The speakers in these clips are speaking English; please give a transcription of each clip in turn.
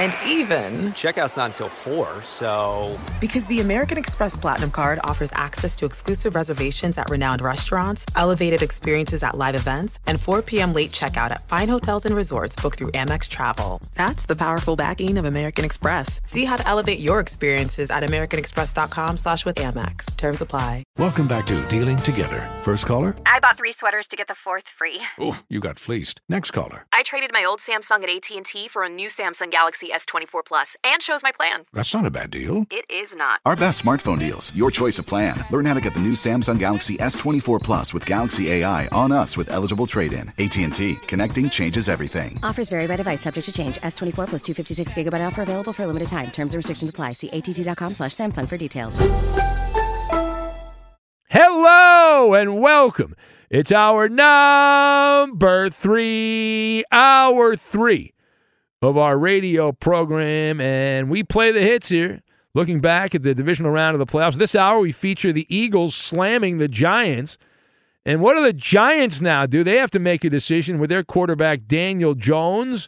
And even, "Checkout's not until 4, so..." Because the American Express Platinum Card offers access to exclusive reservations at renowned restaurants, elevated experiences at live events, and 4 p.m. late checkout at fine hotels and resorts booked through Amex Travel. That's the powerful backing of American Express. See how to elevate your experiences at americanexpress.com/withAmex. Terms apply. Welcome back to Dealing Together. First caller? I bought 3 sweaters to get the 4th free. Oh, you got fleeced. Next caller? I traded my old Samsung at AT&T for a new Samsung Galaxy S24 Plus and shows my plan. That's not a bad deal. It is not. Our best smartphone deals. Your choice of plan. Learn how to get the new Samsung Galaxy S24 Plus with Galaxy AI on us with eligible trade-in. AT&T. Connecting changes everything. Offers vary by device. Subject to change. S24 plus 256GB offer available for a limited time. Terms and restrictions apply. See att.com/Samsung for details. Hello and welcome. It's our number 3. Hour 3 of our radio program, and we play the hits here. Looking back at the divisional round of the playoffs, this hour we feature the Eagles slamming the Giants. And what do the Giants now do? They have to make a decision with their quarterback, Daniel Jones.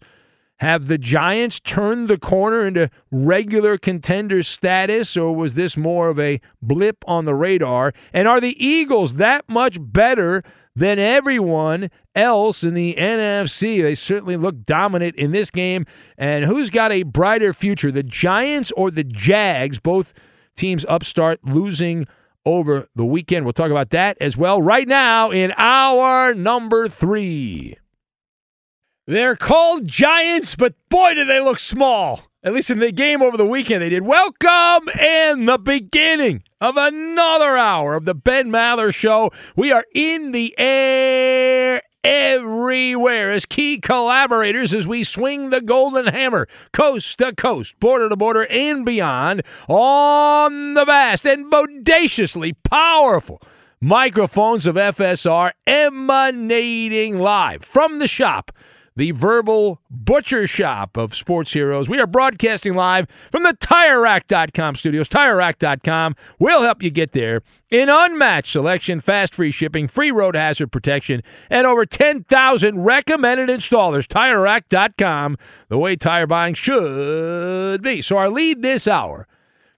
Have the Giants turned the corner into regular contender status, or was this more of a blip on the radar? And are the Eagles that much better than everyone else in the NFC? They certainly look dominant in this game. And who's got a brighter future, the Giants or the Jags? Both teams upstart losing over the weekend. We'll talk about that as well right now in hour number 3. They're called Giants, but boy, do they look small. At least in the game over the weekend, they did. Welcome in the beginning of another hour of the Ben Maller Show. We are in the air everywhere as key collaborators as we swing the golden hammer coast to coast, border to border, and beyond on the vast and bodaciously powerful microphones of FSR, emanating live from the shop, the verbal butcher shop of sports heroes. We are broadcasting live from the TireRack.com studios. TireRack.com will help you get there in unmatched selection, fast free shipping, free road hazard protection, and over 10,000 recommended installers. TireRack.com, the way tire buying should be. So our lead this hour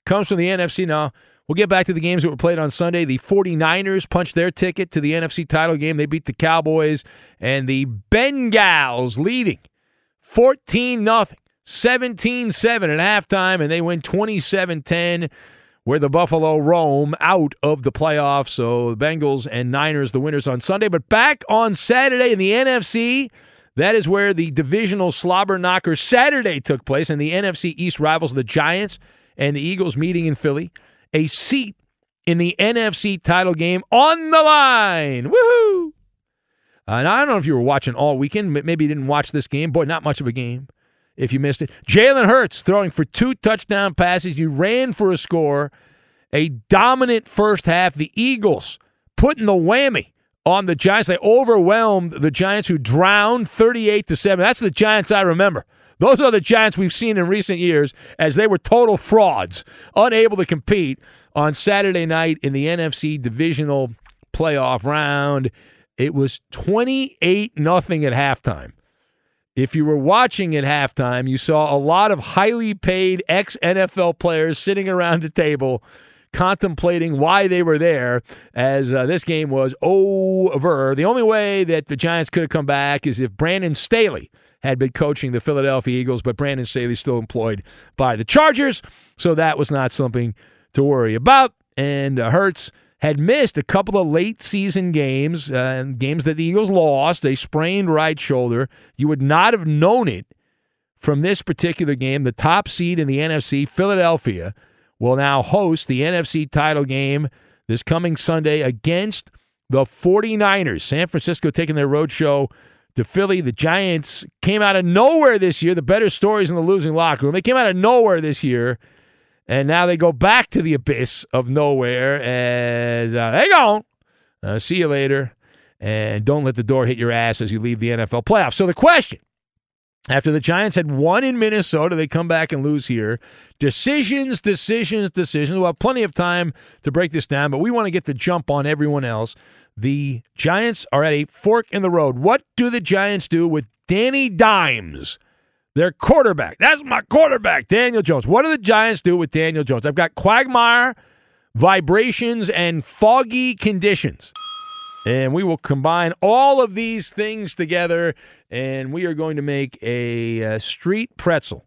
comes from the NFC. Now, we'll get back to the games that were played on Sunday. The 49ers punched their ticket to the NFC title game. They beat the Cowboys and the Bengals, leading 14-0, 17-7 at halftime, and they win 27-10, where the Buffalo roam out of the playoffs. So the Bengals and Niners, the winners on Sunday. But back on Saturday in the NFC, that is where the divisional slobber knocker Saturday took place, and the NFC East rivals, the Giants and the Eagles, meeting in Philly. A seat in the NFC title game on the line. Woohoo! And I don't know if you were watching all weekend, but maybe you didn't watch this game. Boy, not much of a game if you missed it. Jalen Hurts throwing for 2 touchdown passes. He ran for a score. A dominant first half. The Eagles putting the whammy on the Giants. They overwhelmed the Giants, who drowned 38-7. That's the Giants I remember. Those are the Giants we've seen in recent years, as they were total frauds, unable to compete on Saturday night in the NFC Divisional Playoff round. It was 28-0 at halftime. If you were watching at halftime, you saw a lot of highly paid ex-NFL players sitting around the table contemplating why they were there, as this game was over. The only way that the Giants could have come back is if Brandon Staley had been coaching the Philadelphia Eagles, but Brandon Staley's still employed by the Chargers, so that was not something to worry about. And Hurts had missed a couple of late-season games, games that the Eagles lost, a sprained right shoulder. You would not have known it from this particular game. The top seed in the NFC, Philadelphia, will now host the NFC title game this coming Sunday against the 49ers. San Francisco taking their road show to Philly. The Giants came out of nowhere this year. The better stories in the losing locker room. They came out of nowhere this year. And now they go back to the abyss of nowhere as they go. See you later. And don't let the door hit your ass as you leave the NFL playoffs. So the question, after the Giants had won in Minnesota, they come back and lose here. Decisions. We'll have plenty of time to break this down, but we want to get the jump on everyone else. The Giants are at a fork in the road. What do the Giants do with Danny Dimes? Their quarterback. That's my quarterback, Daniel Jones. What do the Giants do with Daniel Jones? I've got quagmire, vibrations, and foggy conditions. And we will combine all of these things together, and we are going to make a street pretzel,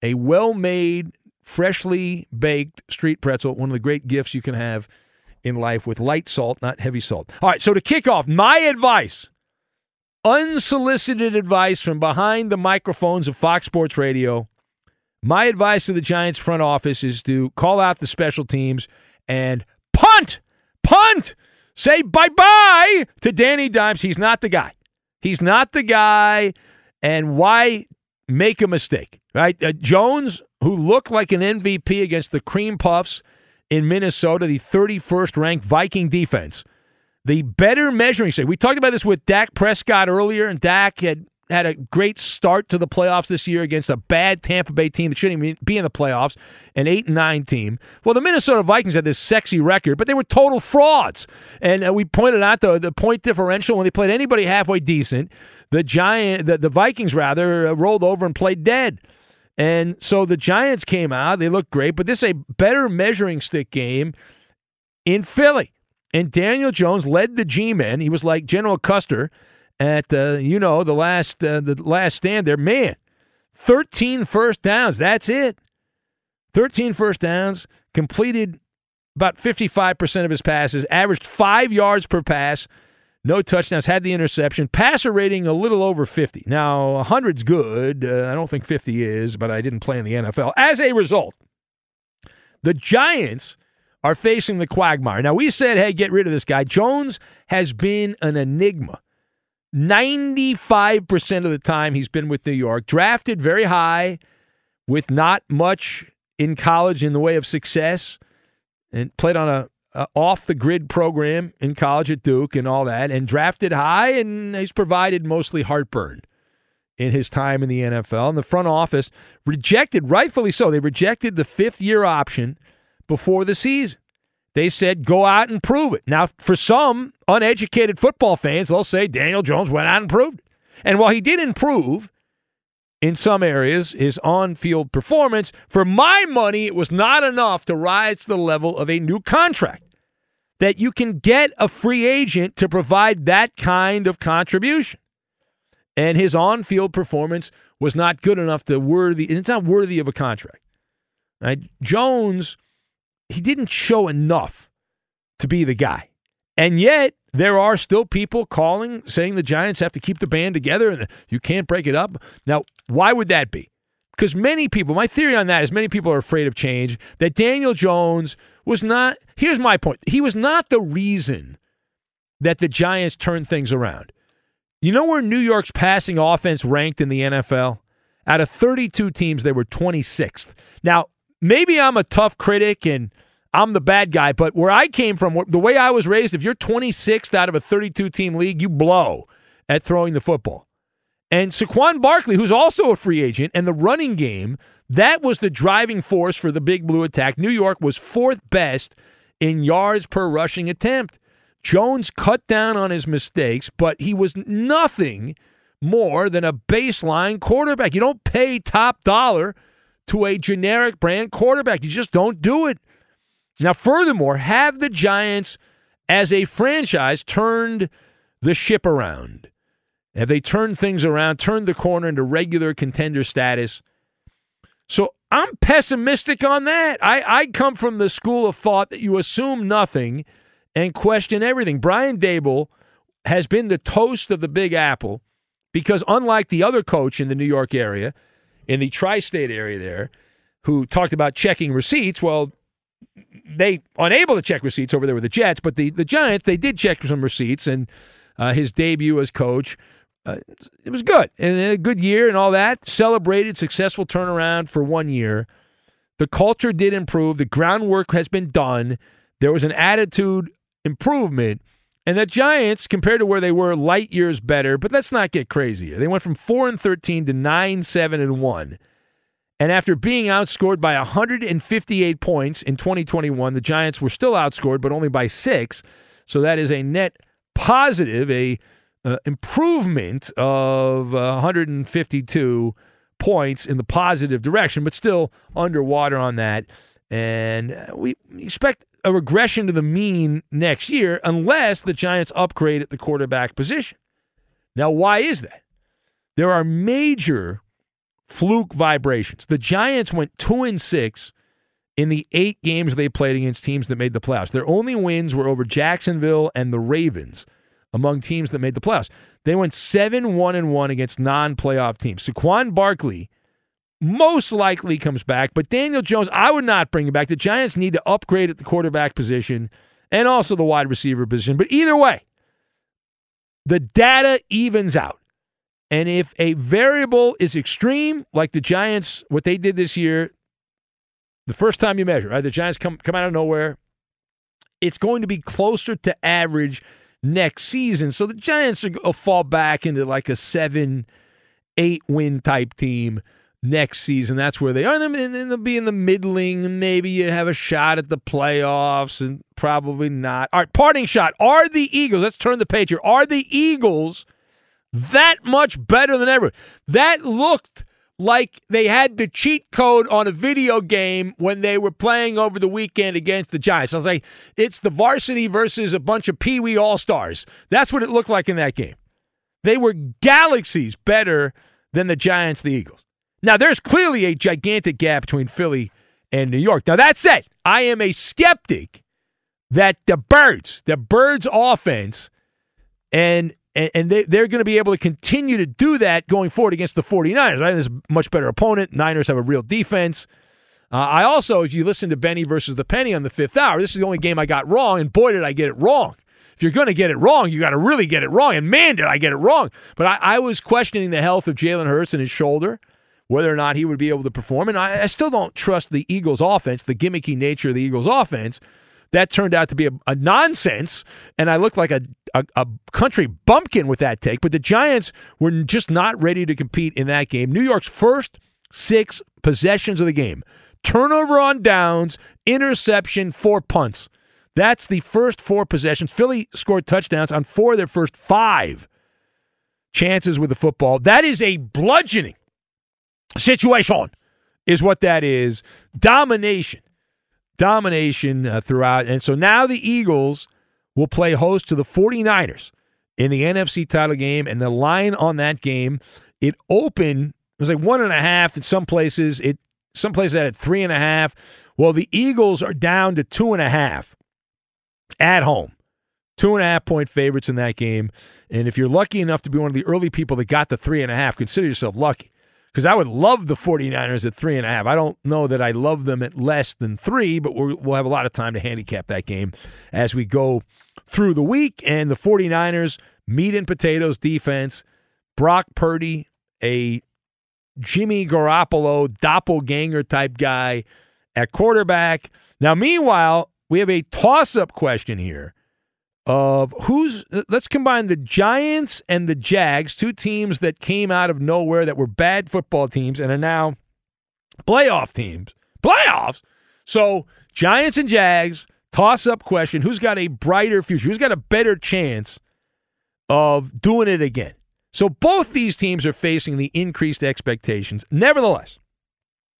a well-made, freshly baked street pretzel, one of the great gifts you can have in life, with light salt, not heavy salt. All right, so to kick off, my advice. Unsolicited advice from behind the microphones of Fox Sports Radio. My advice to the Giants front office is to call out the special teams and punt, say bye-bye to Danny Dimes. He's not the guy. And why make a mistake, right? Jones, who looked like an MVP against the Cream Puffs in Minnesota, the 31st-ranked Viking defense. The better measuring stick. We talked about this with Dak Prescott earlier, and Dak had a great start to the playoffs this year against a bad Tampa Bay team that shouldn't even be in the playoffs, an 8-9 team. Well, the Minnesota Vikings had this sexy record, but they were total frauds. And we pointed out the point differential when they played anybody halfway decent. The Vikings, rather, rolled over and played dead. And so the Giants came out. They looked great, but this is a better measuring stick game in Philly. And Daniel Jones led the G-men. He was like General Custer at, the last stand there. Man, 13 first downs. That's it. 13 first downs, completed about 55% of his passes, averaged 5 yards per pass, no touchdowns, had the interception, passer rating a little over 50. Now, 100's good. I don't think 50 is, but I didn't play in the NFL. As a result, the Giants are facing the quagmire. Now, we said, hey, get rid of this guy. Jones has been an enigma. 95% of the time he's been with New York. Drafted very high with not much in college in the way of success, and played on a off-the-grid program in college at Duke and all that, and drafted high, and he's provided mostly heartburn in his time in the NFL. And the front office rejected, rightfully so, they rejected the fifth-year option before the season. They said, go out and prove it. Now, for some uneducated football fans, they'll say Daniel Jones went out and proved it. And while he did improve in some areas his on-field performance, for my money, it was not enough to rise to the level of a new contract, that you can get a free agent to provide that kind of contribution. And his on-field performance was not good enough to worthy, and it's not worthy of a contract. Now, Jones, he didn't show enough to be the guy. And yet, there are still people calling, saying the Giants have to keep the band together and you can't break it up. Now, why would that be? Because many people, my theory on that is many people are afraid of change, that Daniel Jones was not, here's my point, he was not the reason that the Giants turned things around. You know where New York's passing offense ranked in the NFL? Out of 32 teams, they were 26th. Now, maybe I'm a tough critic and I'm the bad guy. But where I came from, the way I was raised, if you're 26th out of a 32-team league, you blow at throwing the football. And Saquon Barkley, who's also a free agent, and the running game, that was the driving force for the Big Blue attack. New York was fourth best in yards per rushing attempt. Jones cut down on his mistakes, but he was nothing more than a baseline quarterback. You don't pay top dollar to a generic brand quarterback. You just don't do it. Now, furthermore, have the Giants as a franchise turned the ship around? Have they turned things around, turned the corner into regular contender status? So I'm pessimistic on that. I come from the school of thought that you assume nothing and question everything. Brian Daboll has been the toast of the Big Apple because unlike the other coach in the New York area, in the tri-state area there, who talked about checking receipts, well, they unable to check receipts over there with the Jets, but the Giants, they did check some receipts, and his debut as coach, it was good. And a good year and all that. Celebrated successful turnaround for 1 year. The culture did improve. The groundwork has been done. There was an attitude improvement. And the Giants, compared to where they were, light years better. But let's not get crazy. They went from 4-13 to 9-7-1. And after being outscored by 158 points in 2021, the Giants were still outscored, but only by 6. So that is a net positive, a improvement of 152 points in the positive direction, but still underwater on that. And we expect a regression to the mean next year unless the Giants upgrade at the quarterback position. Now, why is that? There are major fluke vibrations. The Giants went 2-6 in the 8 games they played against teams that made the playoffs. Their only wins were over Jacksonville and the Ravens among teams that made the playoffs. They went 7-1-1 against non-playoff teams. Saquon Barkley most likely comes back, but Daniel Jones, I would not bring him back. The Giants need to upgrade at the quarterback position and also the wide receiver position. But either way, the data evens out. And if a variable is extreme, like the Giants, what they did this year, the first time you measure, right? The Giants come out of nowhere. It's going to be closer to average next season. So the Giants will fall back into like a 7-8 win type team next season. That's where they are. And then they'll be in the middling, and maybe you have a shot at the playoffs, and probably not. All right, parting shot. Are the Eagles, let's turn the page here, are the Eagles that much better than ever? That looked like they had the cheat code on a video game when they were playing over the weekend against the Giants. I was like, it's the varsity versus a bunch of peewee all-stars. That's what it looked like in that game. They were galaxies better than the Giants, the Eagles. Now, there's clearly a gigantic gap between Philly and New York. Now, that said, I am a skeptic that the Birds offense and they're going to be able to continue to do that going forward against the 49ers. Right? This is a much better opponent. Niners have a real defense. I also, if you listen to Benny versus the Penny on the fifth hour, this is the only game I got wrong, and boy, did I get it wrong. If you're going to get it wrong, you got to really get it wrong, and man, did I get it wrong. But I was questioning the health of Jalen Hurts and his shoulder, whether or not he would be able to perform, and I still don't trust the Eagles' offense, the gimmicky nature of the Eagles' offense. That turned out to be a nonsense, and I looked like a country bumpkin with that take, but the Giants were just not ready to compete in that game. New York's first 6 possessions of the game. Turnover on downs, interception, 4 punts. That's the first 4 possessions. Philly scored touchdowns on 4 of their first 5 chances with the football. That is a bludgeoning situation is what that is. Domination throughout. And so now the Eagles will play host to the 49ers in the NFC title game, and the line on that game, it opened, it was like 1.5 in some places. Some places had it 3.5. Well, the Eagles are down to 2.5 at home. 2.5-point favorites in that game. And if you're lucky enough to be one of the early people that got the 3.5, consider yourself lucky. Because I would love the 49ers at 3.5. I don't know that I love them at less than 3, but we'll have a lot of time to handicap that game as we go through the week. And the 49ers, meat and potatoes defense, Brock Purdy, a Jimmy Garoppolo doppelganger type guy at quarterback. Now, meanwhile, we have a toss-up question here of who's – let's combine the Giants and the Jags, two teams that came out of nowhere that were bad football teams and are now playoff teams. Playoffs? So Giants and Jags, toss-up question, who's got a brighter future? Who's got a better chance of doing it again? So both these teams are facing the increased expectations. Nevertheless,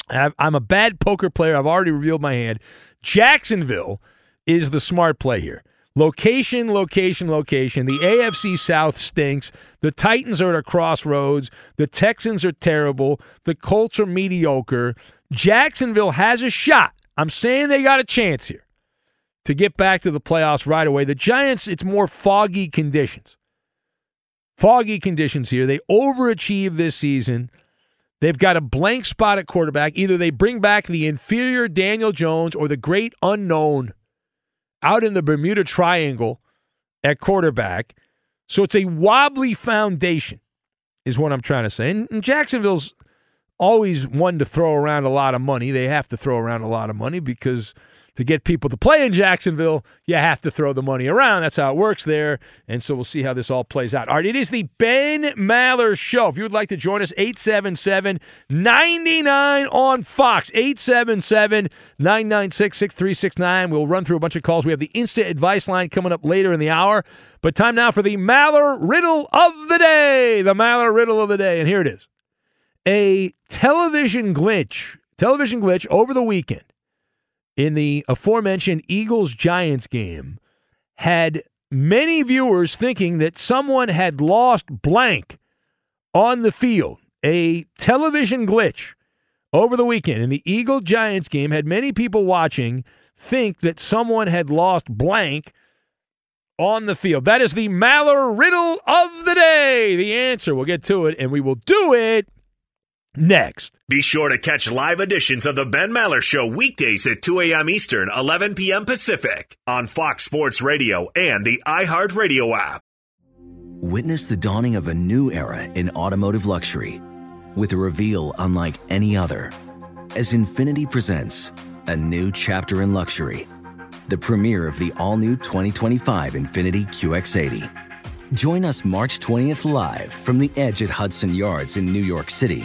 I'm a bad poker player. I've already revealed my hand. Jacksonville is the smart play here. Location, location, location. The AFC South stinks. The Titans are at a crossroads. The Texans are terrible. The Colts are mediocre. Jacksonville has a shot. I'm saying they got a chance here to get back to the playoffs right away. The Giants, it's more foggy conditions. Foggy conditions here. They overachieve this season. They've got a blank spot at quarterback. Either they bring back the inferior Daniel Jones or the great unknown out in the Bermuda Triangle at quarterback. So it's a wobbly foundation is what I'm trying to say. And Jacksonville's always one to throw around a lot of money. They have to throw around a lot of money because to get people to play in Jacksonville, you have to throw the money around. That's how it works there. And so we'll see how this all plays out. All right, it is the Ben Maller Show. If you would like to join us, 877-99 on Fox, 877-996-6369. We'll run through a bunch of calls. We have the Insta-Advice Line coming up later in the hour. But time now for the Maller Riddle of the Day. The Maller Riddle of the Day. And here it is. A television glitch over the weekend in the aforementioned Eagles-Giants game had many viewers thinking that someone had lost blank on the field. A television glitch over the weekend in the Eagles-Giants game had many people watching think that someone had lost blank on the field. That is the Maller Riddle of the Day. The answer, we'll get to it, and we will do it next. Be sure to catch live editions of the Ben Maller Show weekdays at 2 a.m. Eastern, 11 p.m. Pacific on Fox Sports Radio and the iHeartRadio app. Witness the dawning of a new era in automotive luxury with a reveal unlike any other as Infiniti presents a new chapter in luxury, the premiere of the all-new 2025 Infiniti QX80. Join us March 20th live from the Edge at Hudson Yards in New York City,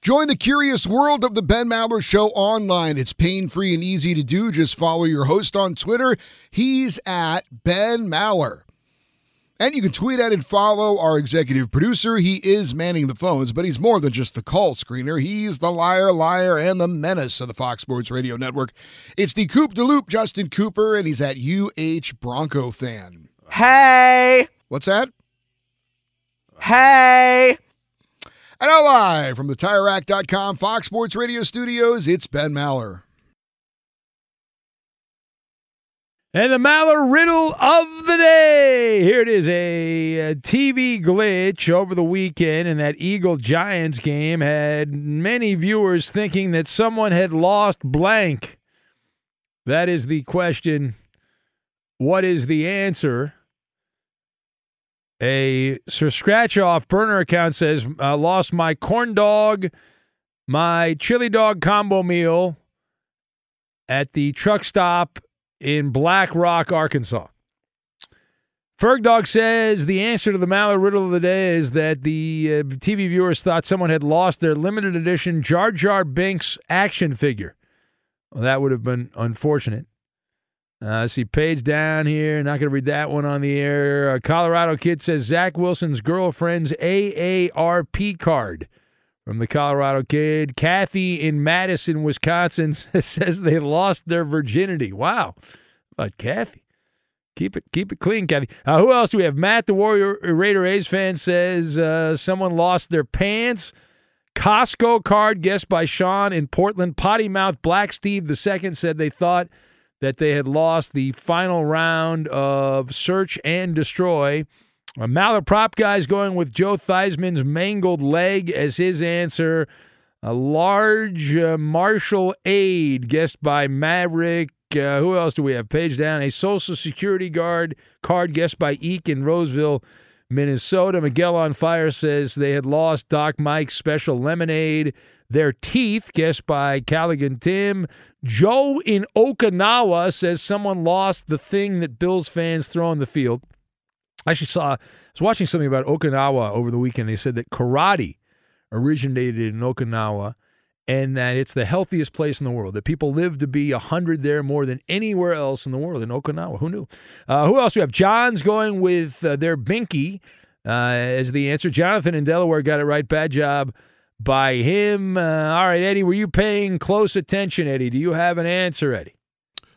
Join the curious world of the Ben Maller Show online. It's pain-free and easy to do. Just follow your host on Twitter. He's at Ben Maller. And you can tweet at and follow our executive producer. He is manning the phones, but he's more than just the call screener. He's the liar, and the menace of the Fox Sports Radio Network. It's the Coop de Loop, Justin Cooper, and he's at UH Bronco Fan. Hey! What's that? Hey! And now live from the TireRack.com Fox Sports Radio studios, it's Ben Maller. And the Maller riddle of the day. Here it is, a TV glitch over the weekend, and that Eagles-Giants game had many viewers thinking that someone had lost blank. That is the question. What is the answer? A Sir Scratch-Off burner account says, I lost my corn dog, my chili dog combo meal at the truck stop in Black Rock, Arkansas. Ferg Dog says, the answer to the Maller riddle of the day is that the TV viewers thought someone had lost their limited edition Jar Jar Binks action figure. Well, that would have been unfortunate. I see page down here. Not going to read that one on the air. A Colorado kid says Zach Wilson's girlfriend's AARP card from the Colorado kid. Kathy in Madison, Wisconsin says they lost their virginity. Wow. But Kathy, keep it clean, Kathy. Who else do we have? Matt, the Warrior Raider A's fan, says someone lost their pants. Costco card guessed by Sean in Portland. Potty Mouth Black Steve II said they thought that they had lost the final round of Search and Destroy. A Maller prop guy's going with Joe Theismann's mangled leg as his answer. A large martial aid guessed by Maverick. Who else do we have? Page down. A Social Security guard card guessed by Eek in Roseville, Minnesota. Miguel on Fire says they had lost Doc Mike's special lemonade. Their teeth, guessed by Callaghan Tim. Joe in Okinawa says someone lost the thing that Bills fans throw in the field. I actually saw, I was watching something about Okinawa over the weekend. They said that karate originated in Okinawa and that it's the healthiest place in the world, that people live to be 100 there more than anywhere else in the world in Okinawa. Who knew? Who else do we have? John's going with their binky as the answer. Jonathan in Delaware got it right. Bad job by him. All right, Eddie, were you paying close attention, Eddie? Do you have an answer, Eddie?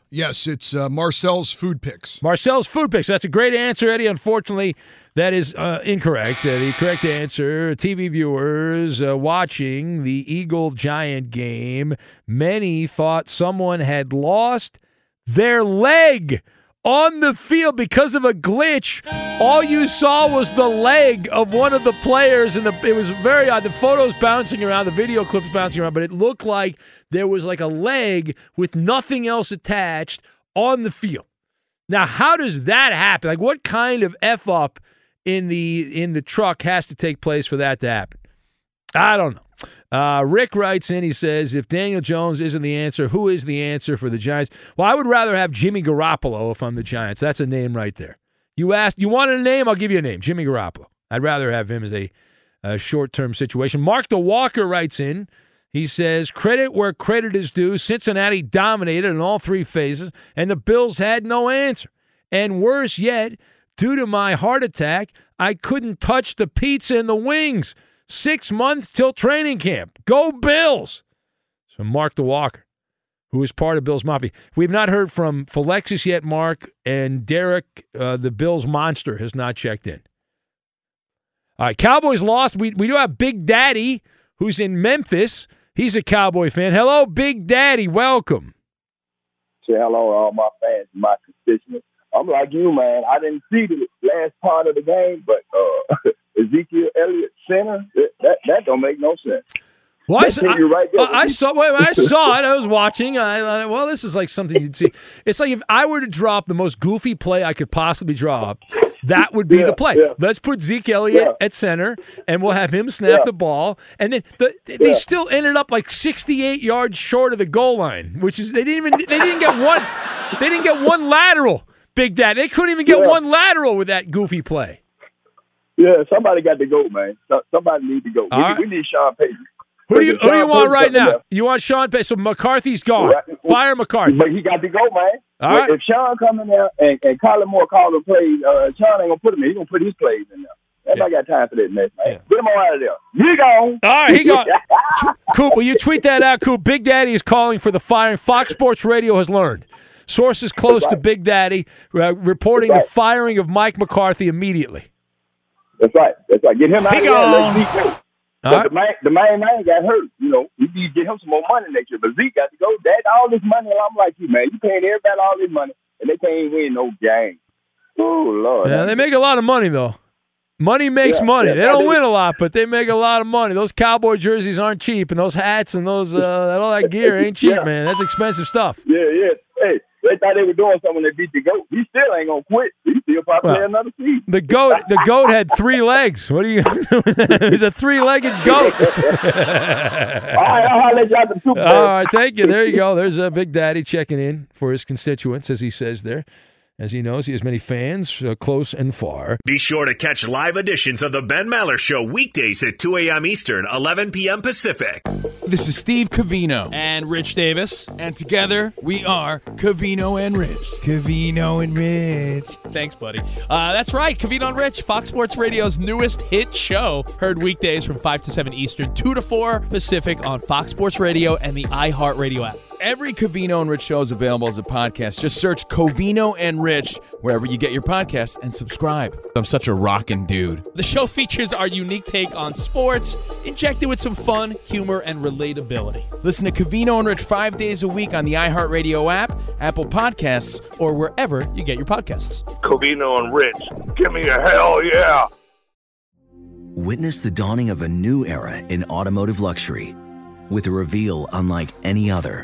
Yes, it's Marcel's Food Picks. Marcel's Food Picks. That's a great answer, Eddie. Unfortunately, that is incorrect. The correct answer, TV viewers watching the Eagle-Giant game, many thought someone had lost their leg on the field because of a glitch. All you saw was the leg of one of the players, and it was very odd. The photos bouncing around, the video clips bouncing around, but it looked like there was like a leg with nothing else attached on the field. Now, how does that happen? Like, what kind of F up in the truck has to take place for that to happen? I don't know. Rick writes in, he says, if Daniel Jones isn't the answer, who is the answer for the Giants? Well, I would rather have Jimmy Garoppolo if I'm the Giants. That's a name right there. You asked, you wanted a name? I'll give you a name, Jimmy Garoppolo. I'd rather have him as a short-term situation. Mark the Walker writes in, he says, credit where credit is due. Cincinnati dominated in all three phases, and the Bills had no answer. And worse yet, due to my heart attack, I couldn't touch the pizza and the wings. 6 months till training camp. Go Bills! So Mark the Walker, who is part of Bills Mafia. We've not heard from Philexis yet, Mark, and Derek, the Bills monster, has not checked in. All right, Cowboys lost. We do have Big Daddy, who's in Memphis. He's a Cowboy fan. Hello, Big Daddy. Welcome. Say hello to all my fans and my constituents. I'm like you, man. I didn't see the last part of the game, but Ezekiel Elliott center, that That don't make no sense. Well, I saw it. I was watching. Well, this is like something you'd see. It's like if I were to drop the most goofy play I could possibly drop, that would be the play. Yeah. Let's put Zeke Elliott at center, and we'll have him snap the ball. And then they still ended up like 68 yards short of the goal line, which is they didn't get one lateral. Big Dad, they couldn't even get one lateral with that goofy play. Yeah, somebody got to go, man. Somebody need to go. We need Sean Payton. Who do you want right now? Left. You want Sean Payton? So McCarthy's gone. Fire McCarthy. But he got to go, man. All right. If Sean come in there and Colin Moore calls the plays, Sean ain't going to put him in. He's going to put his plays in there. Everybody got time for that mess, man. Yeah. Get him all out of there. He gone. All right, he gone. Coop, will you tweet that out, Coop? Big Daddy is calling for the firing. Fox Sports Radio has learned. Sources close to Big Daddy reporting the firing of Mike McCarthy immediately. That's right. Get him out of there. Let's go. But the man got hurt. You know, you need to get him some more money next year. But Zeke got to go. That all this money, and I'm like you, man. You paying everybody all this money, and they can't win no game. Oh Lord. Yeah, they make a lot of money though. Money makes money. Yeah, they don't win a lot, but they make a lot of money. Those cowboy jerseys aren't cheap, and those hats and those all that gear ain't cheap, man. That's expensive stuff. Yeah. Hey. They thought they were doing something that beat the GOAT. He still ain't going to quit. He still probably had another season. The GOAT had three legs. What are you going to do? He's a three-legged GOAT. All right, I'll holler at y'all the Super Bowl. All right, thank you. There you go. There's Big Daddy checking in for his constituents, as he says there. As he knows, he has many fans, close and far. Be sure to catch live editions of The Ben Maller Show weekdays at 2 a.m. Eastern, 11 p.m. Pacific. This is Steve Covino. And Rich Davis. And together, we are Covino and Rich. Covino and Rich. Thanks, buddy. That's right, Covino and Rich, Fox Sports Radio's newest hit show. Heard weekdays from 5 to 7 Eastern, 2 to 4 Pacific on Fox Sports Radio and the iHeartRadio app. Every Covino and Rich show is available as a podcast. Just search Covino and Rich wherever you get your podcasts and subscribe. I'm such a rockin' dude. The show features our unique take on sports, injected with some fun, humor, and relatability. Listen to Covino and Rich 5 days a week on the iHeartRadio app, Apple Podcasts, or wherever you get your podcasts. Covino and Rich, give me a hell yeah! Witness the dawning of a new era in automotive luxury with a reveal unlike any other,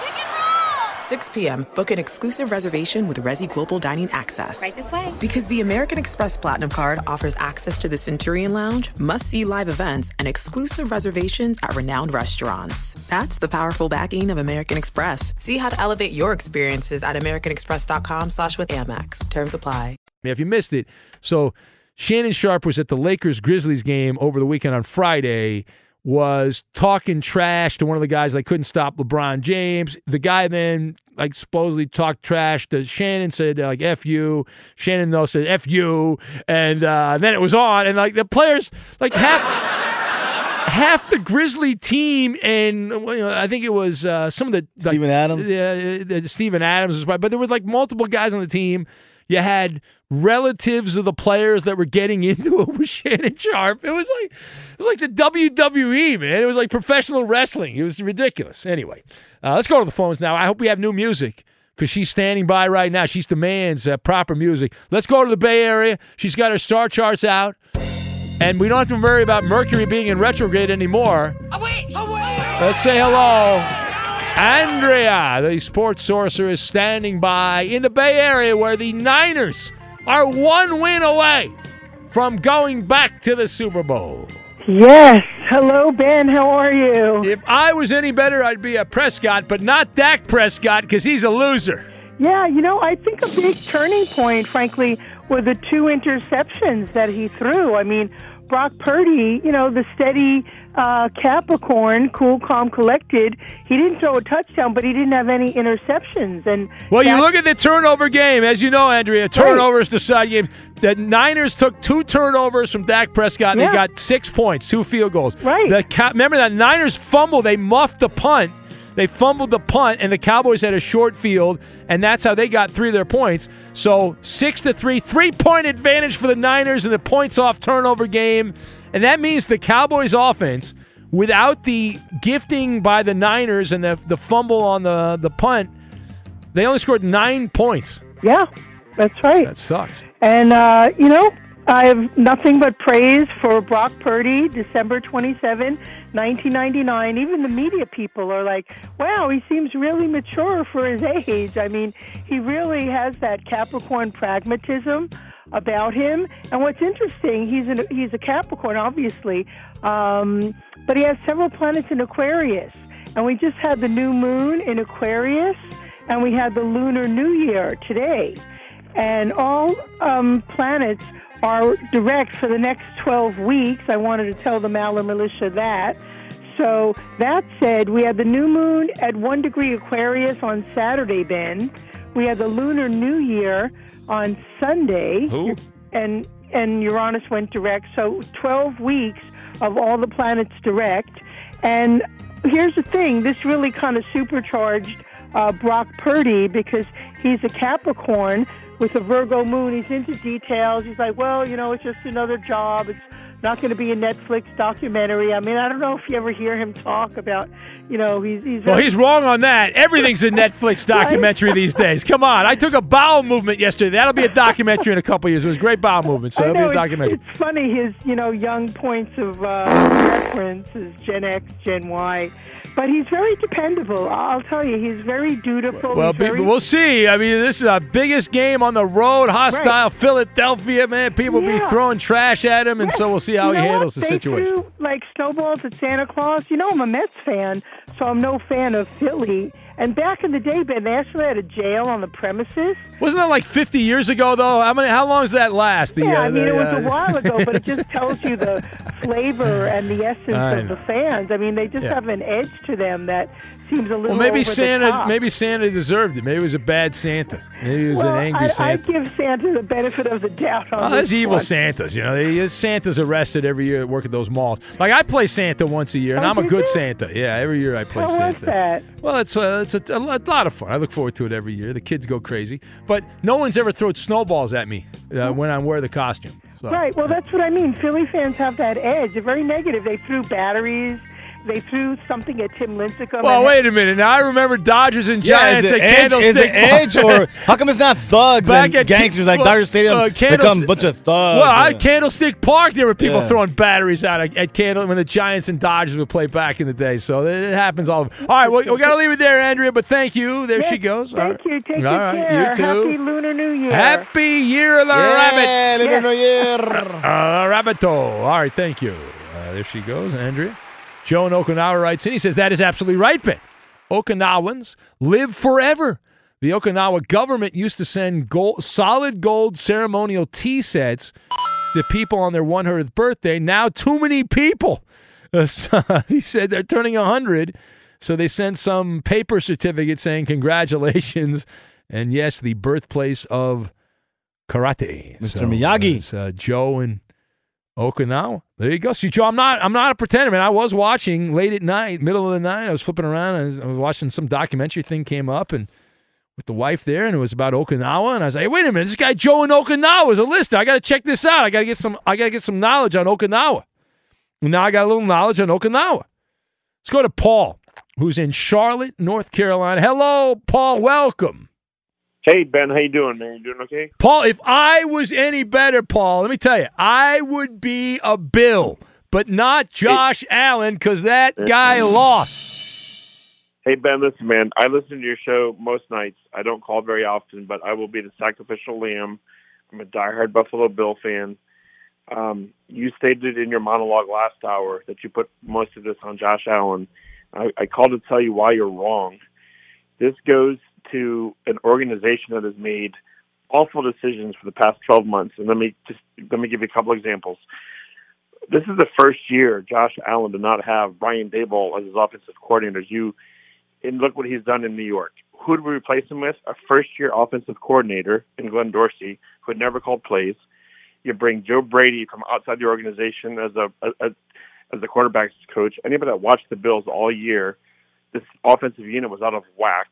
Pick and roll! 6 p.m., book an exclusive reservation with Resy Global Dining Access. Right this way. Because the American Express Platinum Card offers access to the Centurion Lounge, must-see live events, and exclusive reservations at renowned restaurants. That's the powerful backing of American Express. See how to elevate your experiences at americanexpress.com/withAmex. Terms apply. If you missed it, so Shannon Sharpe was at the Lakers-Grizzlies game over the weekend on Friday, was talking trash to one of the guys that couldn't stop LeBron James. The guy then supposedly talked trash to Shannon, said F you. Shannon though said F you, and then it was on, and the players half the Grizzly team, and I think it was some of the Steven Adams. Yeah, Steven Adams was but there was multiple guys on the team. You had relatives of the players that were getting into it with Shannon Sharpe. It was like the WWE, man. It was like professional wrestling. It was ridiculous. Anyway, let's go to the phones now. I hope we have new music because she's standing by right now. She demands proper music. Let's go to the Bay Area. She's got her star charts out, and we don't have to worry about Mercury being in retrograde anymore. Away. Let's say hello. Andrea, the sports sorceress, standing by in the Bay Area, where the Niners are one win away from going back to the Super Bowl. Yes. Hello, Ben. How are you? If I was any better, I'd be a Prescott, but not Dak Prescott, because he's a loser. Yeah, I think a big turning point, frankly, were the two interceptions that he threw. I mean, Brock Purdy, the steady Capricorn, cool, calm, collected. He didn't throw a touchdown, but he didn't have any interceptions. And you look at the turnover game. As you know, Andrea, turnovers decide games. The Niners took two turnovers from Dak Prescott, and they got 6 points, two field goals. Right. Remember that Niners fumbled. They muffed the punt. They fumbled the punt, and the Cowboys had a short field, and that's how they got 3 of their points. So 6-3, 3-point advantage for the Niners in the points-off turnover game. And that means the Cowboys' offense, without the gifting by the Niners and the fumble on the punt, they only scored 9 points. Yeah, that's right. That sucks. And, I have nothing but praise for Brock Purdy, December 27, 1999. Even the media people are like, wow, he seems really mature for his age. I mean, he really has that Capricorn pragmatism about him. And what's interesting, he's a Capricorn, obviously, but he has several planets in Aquarius. And we just had the new moon in Aquarius, and we had the Lunar New Year today. And all planets are direct for the next 12 weeks. I wanted to tell the Maller Militia that. So that said, we had the new moon at 1 degree Aquarius on Saturday, Ben. We had the Lunar New Year on Sunday. Who? And Uranus went direct. So 12 weeks of all the planets direct. And here's the thing. This really kind of supercharged Brock Purdy because he's a Capricorn. With a Virgo moon, he's into details. He's like, well, it's just another job. It's not going to be a Netflix documentary. I mean, I don't know if you ever hear him talk about, he's... Well, he's wrong on that. Everything's a Netflix documentary these days. Come on. I took a bowel movement yesterday. That'll be a documentary in a couple years. It was a great bowel movement, so it'll be a documentary. It's funny, his, young points of reference is Gen X, Gen Y. But he's very dependable. I'll tell you, he's very dutiful. Well, we'll see. I mean, this is our biggest game on the road, hostile Philadelphia, man. People be throwing trash at him, and so we'll see how he handles the situation. Threw, snowballs at Santa Claus. I'm a Mets fan, so I'm no fan of Philly. And back in the day, Ben, they actually had a jail on the premises. Wasn't that 50 years ago, though? How long does that last? It was a while ago, but it just tells you the flavor and the essence of the fans. I mean, they just have an edge to them that seems a little maybe Santa deserved it. Maybe it was a bad Santa. Maybe he was an angry Santa. I give Santa the benefit of the doubt on this. There's evil Santas, Santa's arrested every year at work at those malls. I play Santa once a year, and I'm a good Santa. Yeah, every year I play Santa. How was that? Well, it's a lot of fun. I look forward to it every year. The kids go crazy. But no one's ever thrown snowballs at me when I wear the costume. So. Right. Well, that's what I mean. Philly fans have that edge. They're very negative. They threw batteries They threw something at Tim Lincecum. Well, wait a minute. Now, I remember Dodgers and Giants at Candlestick. Is it Edge or how come it's not thugs back and gangsters? Like Dodger Stadium become a bunch of thugs. Well, at Candlestick Park, there were people throwing batteries out at Candlestick when the Giants and Dodgers would play back in the day. So it happens all over. All right, well, we got to leave it there, Andrea, but thank you. There she goes. Thank you. Take care. You too. Happy Lunar New Year. Happy Year of the Rabbit. Lunar New Year. Rabbito. All right, thank you. There she goes, Andrea. Joe in Okinawa writes in. He says, that is absolutely right, Ben. Okinawans live forever. The Okinawa government used to send solid gold ceremonial tea sets to people on their 100th birthday. Now too many people. He said they're turning 100, so they sent some paper certificate saying congratulations. And, yes, the birthplace of karate. Mr. Miyagi. It's Joe in Okinawa. There you go. See, Joe, I'm not a pretender, man. I was watching late at night, middle of the night. I was flipping around. I was watching some documentary thing came up and with the wife there, and it was about Okinawa. And I was like, hey, wait a minute, this guy Joe in Okinawa is a listener. I got to check this out. I got to get some knowledge on Okinawa. And now I got a little knowledge on Okinawa. Let's go to Paul, who's in Charlotte, North Carolina. Hello, Paul. Welcome. Hey, Ben, how you doing, man? You doing okay? Paul, if I was any better, Paul, let me tell you, I would be a Bill, but not Josh Allen because that guy lost. Hey, Ben, listen, man, I listen to your show most nights. I don't call very often, but I will be the sacrificial lamb. I'm a diehard Buffalo Bill fan. You stated in your monologue last hour that you put most of this on Josh Allen. I called to tell you why you're wrong. This goes to an organization that has made awful decisions for the past 12 months. And let me give you a couple examples. This is the first year Josh Allen did not have Brian Daboll as his offensive coordinator. And look what he's done in New York. Who did we replace him with? A first-year offensive coordinator in Glenn Dorsey, who had never called plays. You bring Joe Brady from outside the organization as a quarterback's coach. Anybody that watched the Bills all year, this offensive unit was out of whack.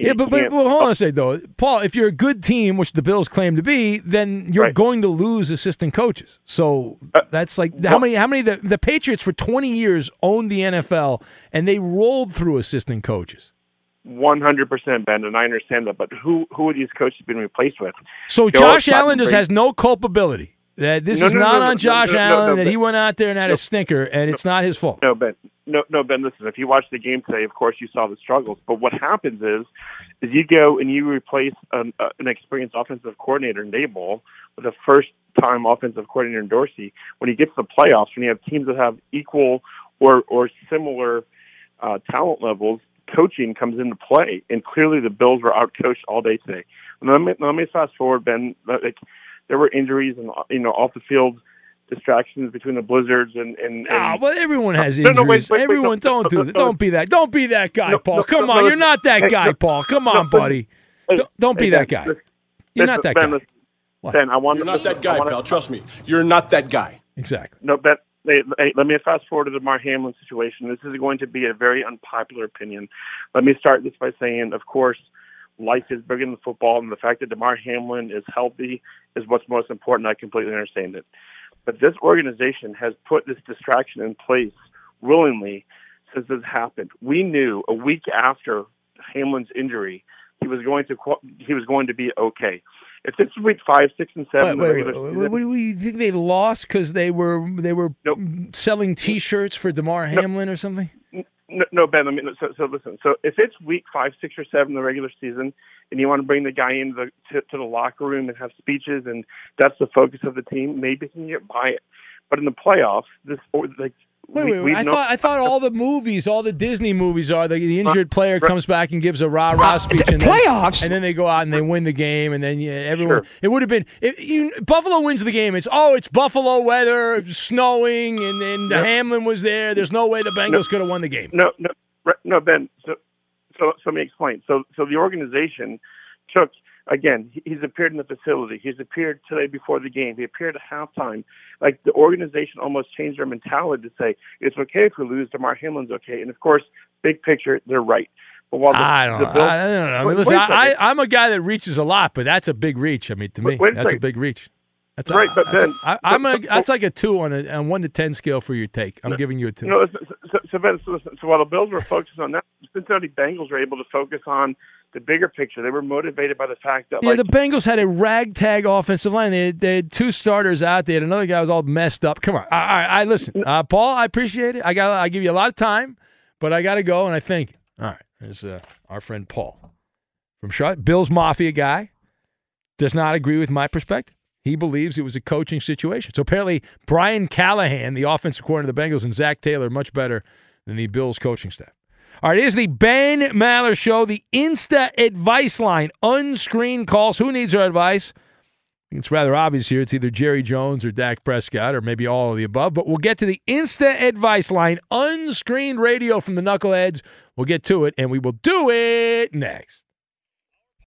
Yeah, but hold on a second, though. Paul, if you're a good team, which the Bills claim to be, then you're going to lose assistant coaches. So that's like how many the Patriots for 20 years owned the NFL, and they rolled through assistant coaches. 100%, Ben, and I understand that. But who are these coaches being replaced with? So Josh Allen just has no culpability. This is not on Josh Allen, that he went out there and had a stinker, and it's not his fault. No, Ben, listen, if you watched the game today, of course you saw the struggles. But what happens is you go and you replace an experienced offensive coordinator in Daboll with a first-time offensive coordinator in Dorsey. When you get to the playoffs, when you have teams that have equal or similar talent levels, coaching comes into play. And clearly the Bills were out-coached all day today. Let me fast forward, Ben. There were injuries and, you know, off the field distractions between the blizzards and well, everyone has injuries. No, wait, don't do that. Don't be that guy, Paul. Come on, you're not that guy, Paul. Come on, buddy. Don't be that guy. You're not that guy. Ben, you're not that guy, pal. Trust me, you're not that guy. Exactly. No, Ben. Hey, let me fast forward to the Demar Hamlin situation. This is going to be a very unpopular opinion. Let me start this by saying, of course, life is bigger than football, and the fact that Demar Hamlin is healthy is what's most important. I completely understand it. But this organization has put this distraction in place willingly since this happened. We knew a week after Hamlin's injury he was going to be okay. If it's week 5, 6, and 7, what do you think they lost because they were selling T-shirts for Demar Hamlin or something? No, Ben. I mean, so listen. So if it's week 5, 6, or 7 in the regular season, and you want to bring the guy into the locker room and have speeches, and that's the focus of the team, maybe you can get by it. But in the playoffs, I thought all the movies, all the Disney movies, are the injured player comes back and gives a rah-rah speech in the playoffs, and then they go out and they win the game, and then everyone. Sure. It would have been Buffalo wins the game. It's Buffalo weather, snowing, and then Hamlin was there. There's no way the Bengals could have won the game. No, Ben. So let me explain. So the organization took. Again, he's appeared in the facility. He's appeared today before the game. He appeared at halftime. Like, the organization almost changed their mentality to say, it's okay if we lose, Demar Hamlin's okay. And, of course, big picture, they're right. But while I don't know. I mean, listen, I'm a guy that reaches a lot, but that's a big reach. I mean, to me, that's a big reach. That's right, but Ben, that's like a 2 on a 1 to 10 scale for your take. I'm giving you a 2. You know, so Ben, so while the Bills were focused on that, the Cincinnati Bengals were able to focus on the bigger picture. They were motivated by the fact that the Bengals had a ragtag offensive line. They had two starters out there. Another guy was all messed up. Come on, I listen, Paul. I appreciate it. I give you a lot of time, but I got to go. And I think all right. There's our friend Paul from Charlotte, Bills Mafia guy, does not agree with my perspective. He believes it was a coaching situation. So apparently Brian Callahan, the offensive coordinator of the Bengals, and Zach Taylor are much better than the Bills coaching staff. All right, here's the Ben Maller Show, the Insta-Advice Line, unscreened calls. Who needs our advice? I think it's rather obvious here. It's either Jerry Jones or Dak Prescott or maybe all of the above. But we'll get to the Insta-Advice Line, unscreened radio from the Knuckleheads. We'll get to it, and we will do it next.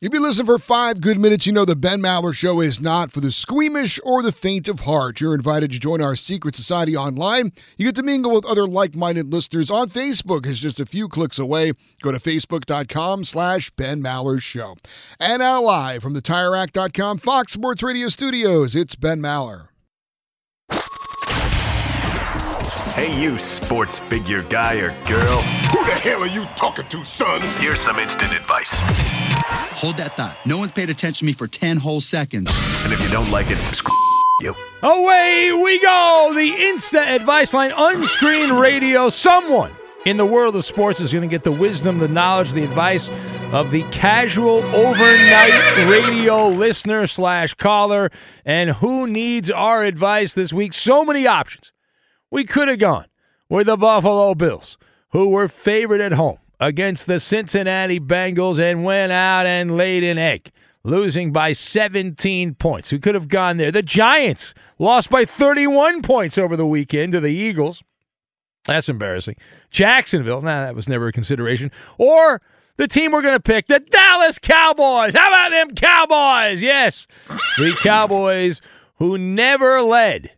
You've been listening for 5 good minutes. You know the Ben Maller Show is not for the squeamish or the faint of heart. You're invited to join our secret society online. You get to mingle with other like-minded listeners on Facebook. It's just a few clicks away. Go to facebook.com/Ben Maller Show. And now live from the TireRack.com Fox Sports Radio studios, it's Ben Maller. Hey, you sports figure guy or girl. Who the hell are you talking to, son? Here's some instant advice. Hold that thought. No one's paid attention to me for 10 whole seconds. And if you don't like it, screw you. Away we go. The Insta-Advice Line, unscreened radio. Someone in the world of sports is going to get the wisdom, the knowledge, the advice of the casual overnight radio listener / caller. And who needs our advice this week? So many options. We could have gone with the Buffalo Bills, who were favored at home against the Cincinnati Bengals and went out and laid an egg, losing by 17 points. We could have gone there. The Giants lost by 31 points over the weekend to the Eagles. That's embarrassing. Jacksonville, that was never a consideration. Or the team we're going to pick, the Dallas Cowboys. How about them Cowboys? Yes, the Cowboys, who never led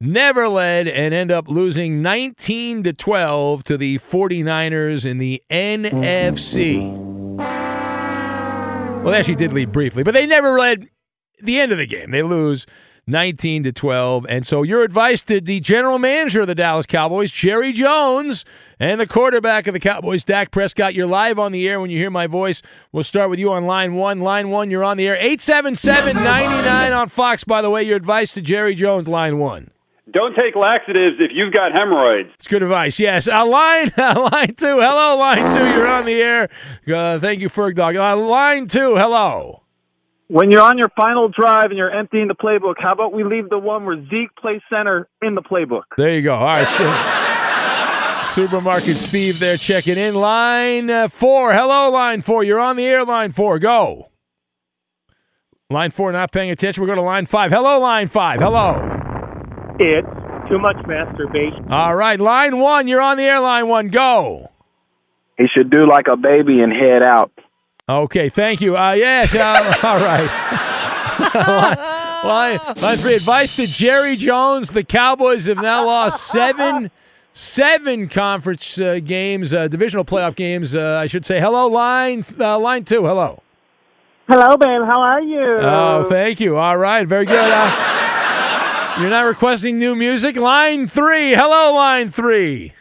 and end up losing 19-12 to the 49ers in the NFC. Well, they actually did lead briefly, but they never led the end of the game. They lose 19-12. And so your advice to the general manager of the Dallas Cowboys, Jerry Jones, and the quarterback of the Cowboys, Dak Prescott. You're live on the air when you hear my voice. We'll start with you on line one. Line one, you're on the air. 877-99 on Fox, by the way. Your advice to Jerry Jones, line one. Don't take laxatives if you've got hemorrhoids. It's good advice, yes. Line two. Hello, line two. You're on the air. Thank you, Ferg Dog. Line two. Hello. When you're on your final drive and you're emptying the playbook, how about we leave the one where Zeke plays center in the playbook? There you go. All right. So, Supermarket Steve there checking in. Line four. Hello, line four. You're on the air, line four. Go. Line four not paying attention. We're going to line five. Hello, line five. Hello. It's too much masturbation. All right, line one, you're on the air, line one, go. He should do like a baby and head out. Okay, thank you. Yes, all right. line three, advice to Jerry Jones. The Cowboys have now lost seven conference games, divisional playoff games, I should say. Hello, line two, hello. Hello, babe, how are you? Oh, thank you. All right, very good. You're not requesting new music? Line three. Hello, line three.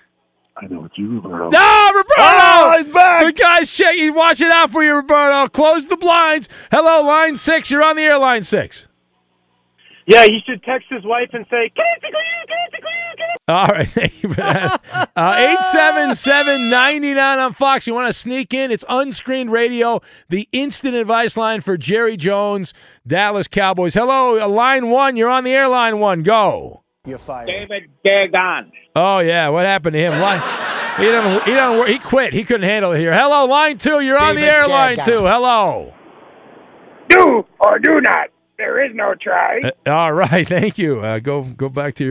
I know what you, Roberto. No, Roberto! Oh, he's back! The guy's checking. Watch it out for you, Roberto. Close the blinds. Hello, line six. You're on the air, line six. Yeah, he should text his wife and say, can I tickle you? Can I tickle you? All right. Thank you for that. 877-99 on Fox. You want to sneak in? It's unscreened radio, the instant advice line for Jerry Jones, Dallas Cowboys. Hello, line one. You're on the air, line one. Go. You're fired. David Dagon. Oh, yeah. What happened to him? He quit. He couldn't handle it here. Hello, line two. You're on the air, line two. Hello. Do or do not. There is no try. All right, thank you. Go back to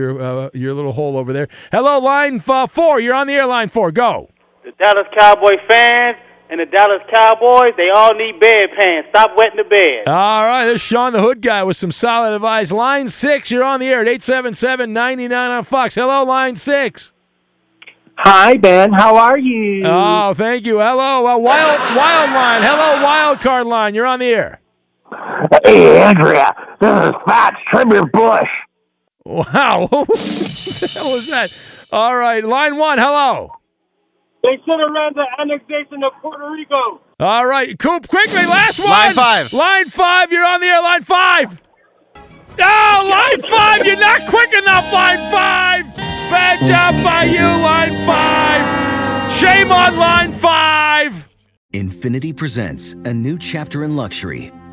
your little hole over there. Hello, line four. You're on the air, line four. Go. The Dallas Cowboy fans, and the Dallas Cowboys, they all need bedpans. Stop wetting the bed. All right, this is Sean the Hood Guy with some solid advice. Line 6, you're on the air at 877-99 on Fox. Hello, Line 6. Hi, Ben. How are you? Oh, thank you. Hello, Wild Line. Hello, Wild Card Line. You're on the air. Hey, Andrea. This is Fox. Trim your bush. Wow. What was that? All right, Line 1. Hello. They should have ran the annexation of Puerto Rico. All right, Coop, quickly, last one. Line 5. Line 5, you're on the air. Line 5. Oh, Line 5, you're not quick enough, Line 5. Bad job by you, Line 5. Shame on Line 5. Infiniti presents a new chapter in luxury.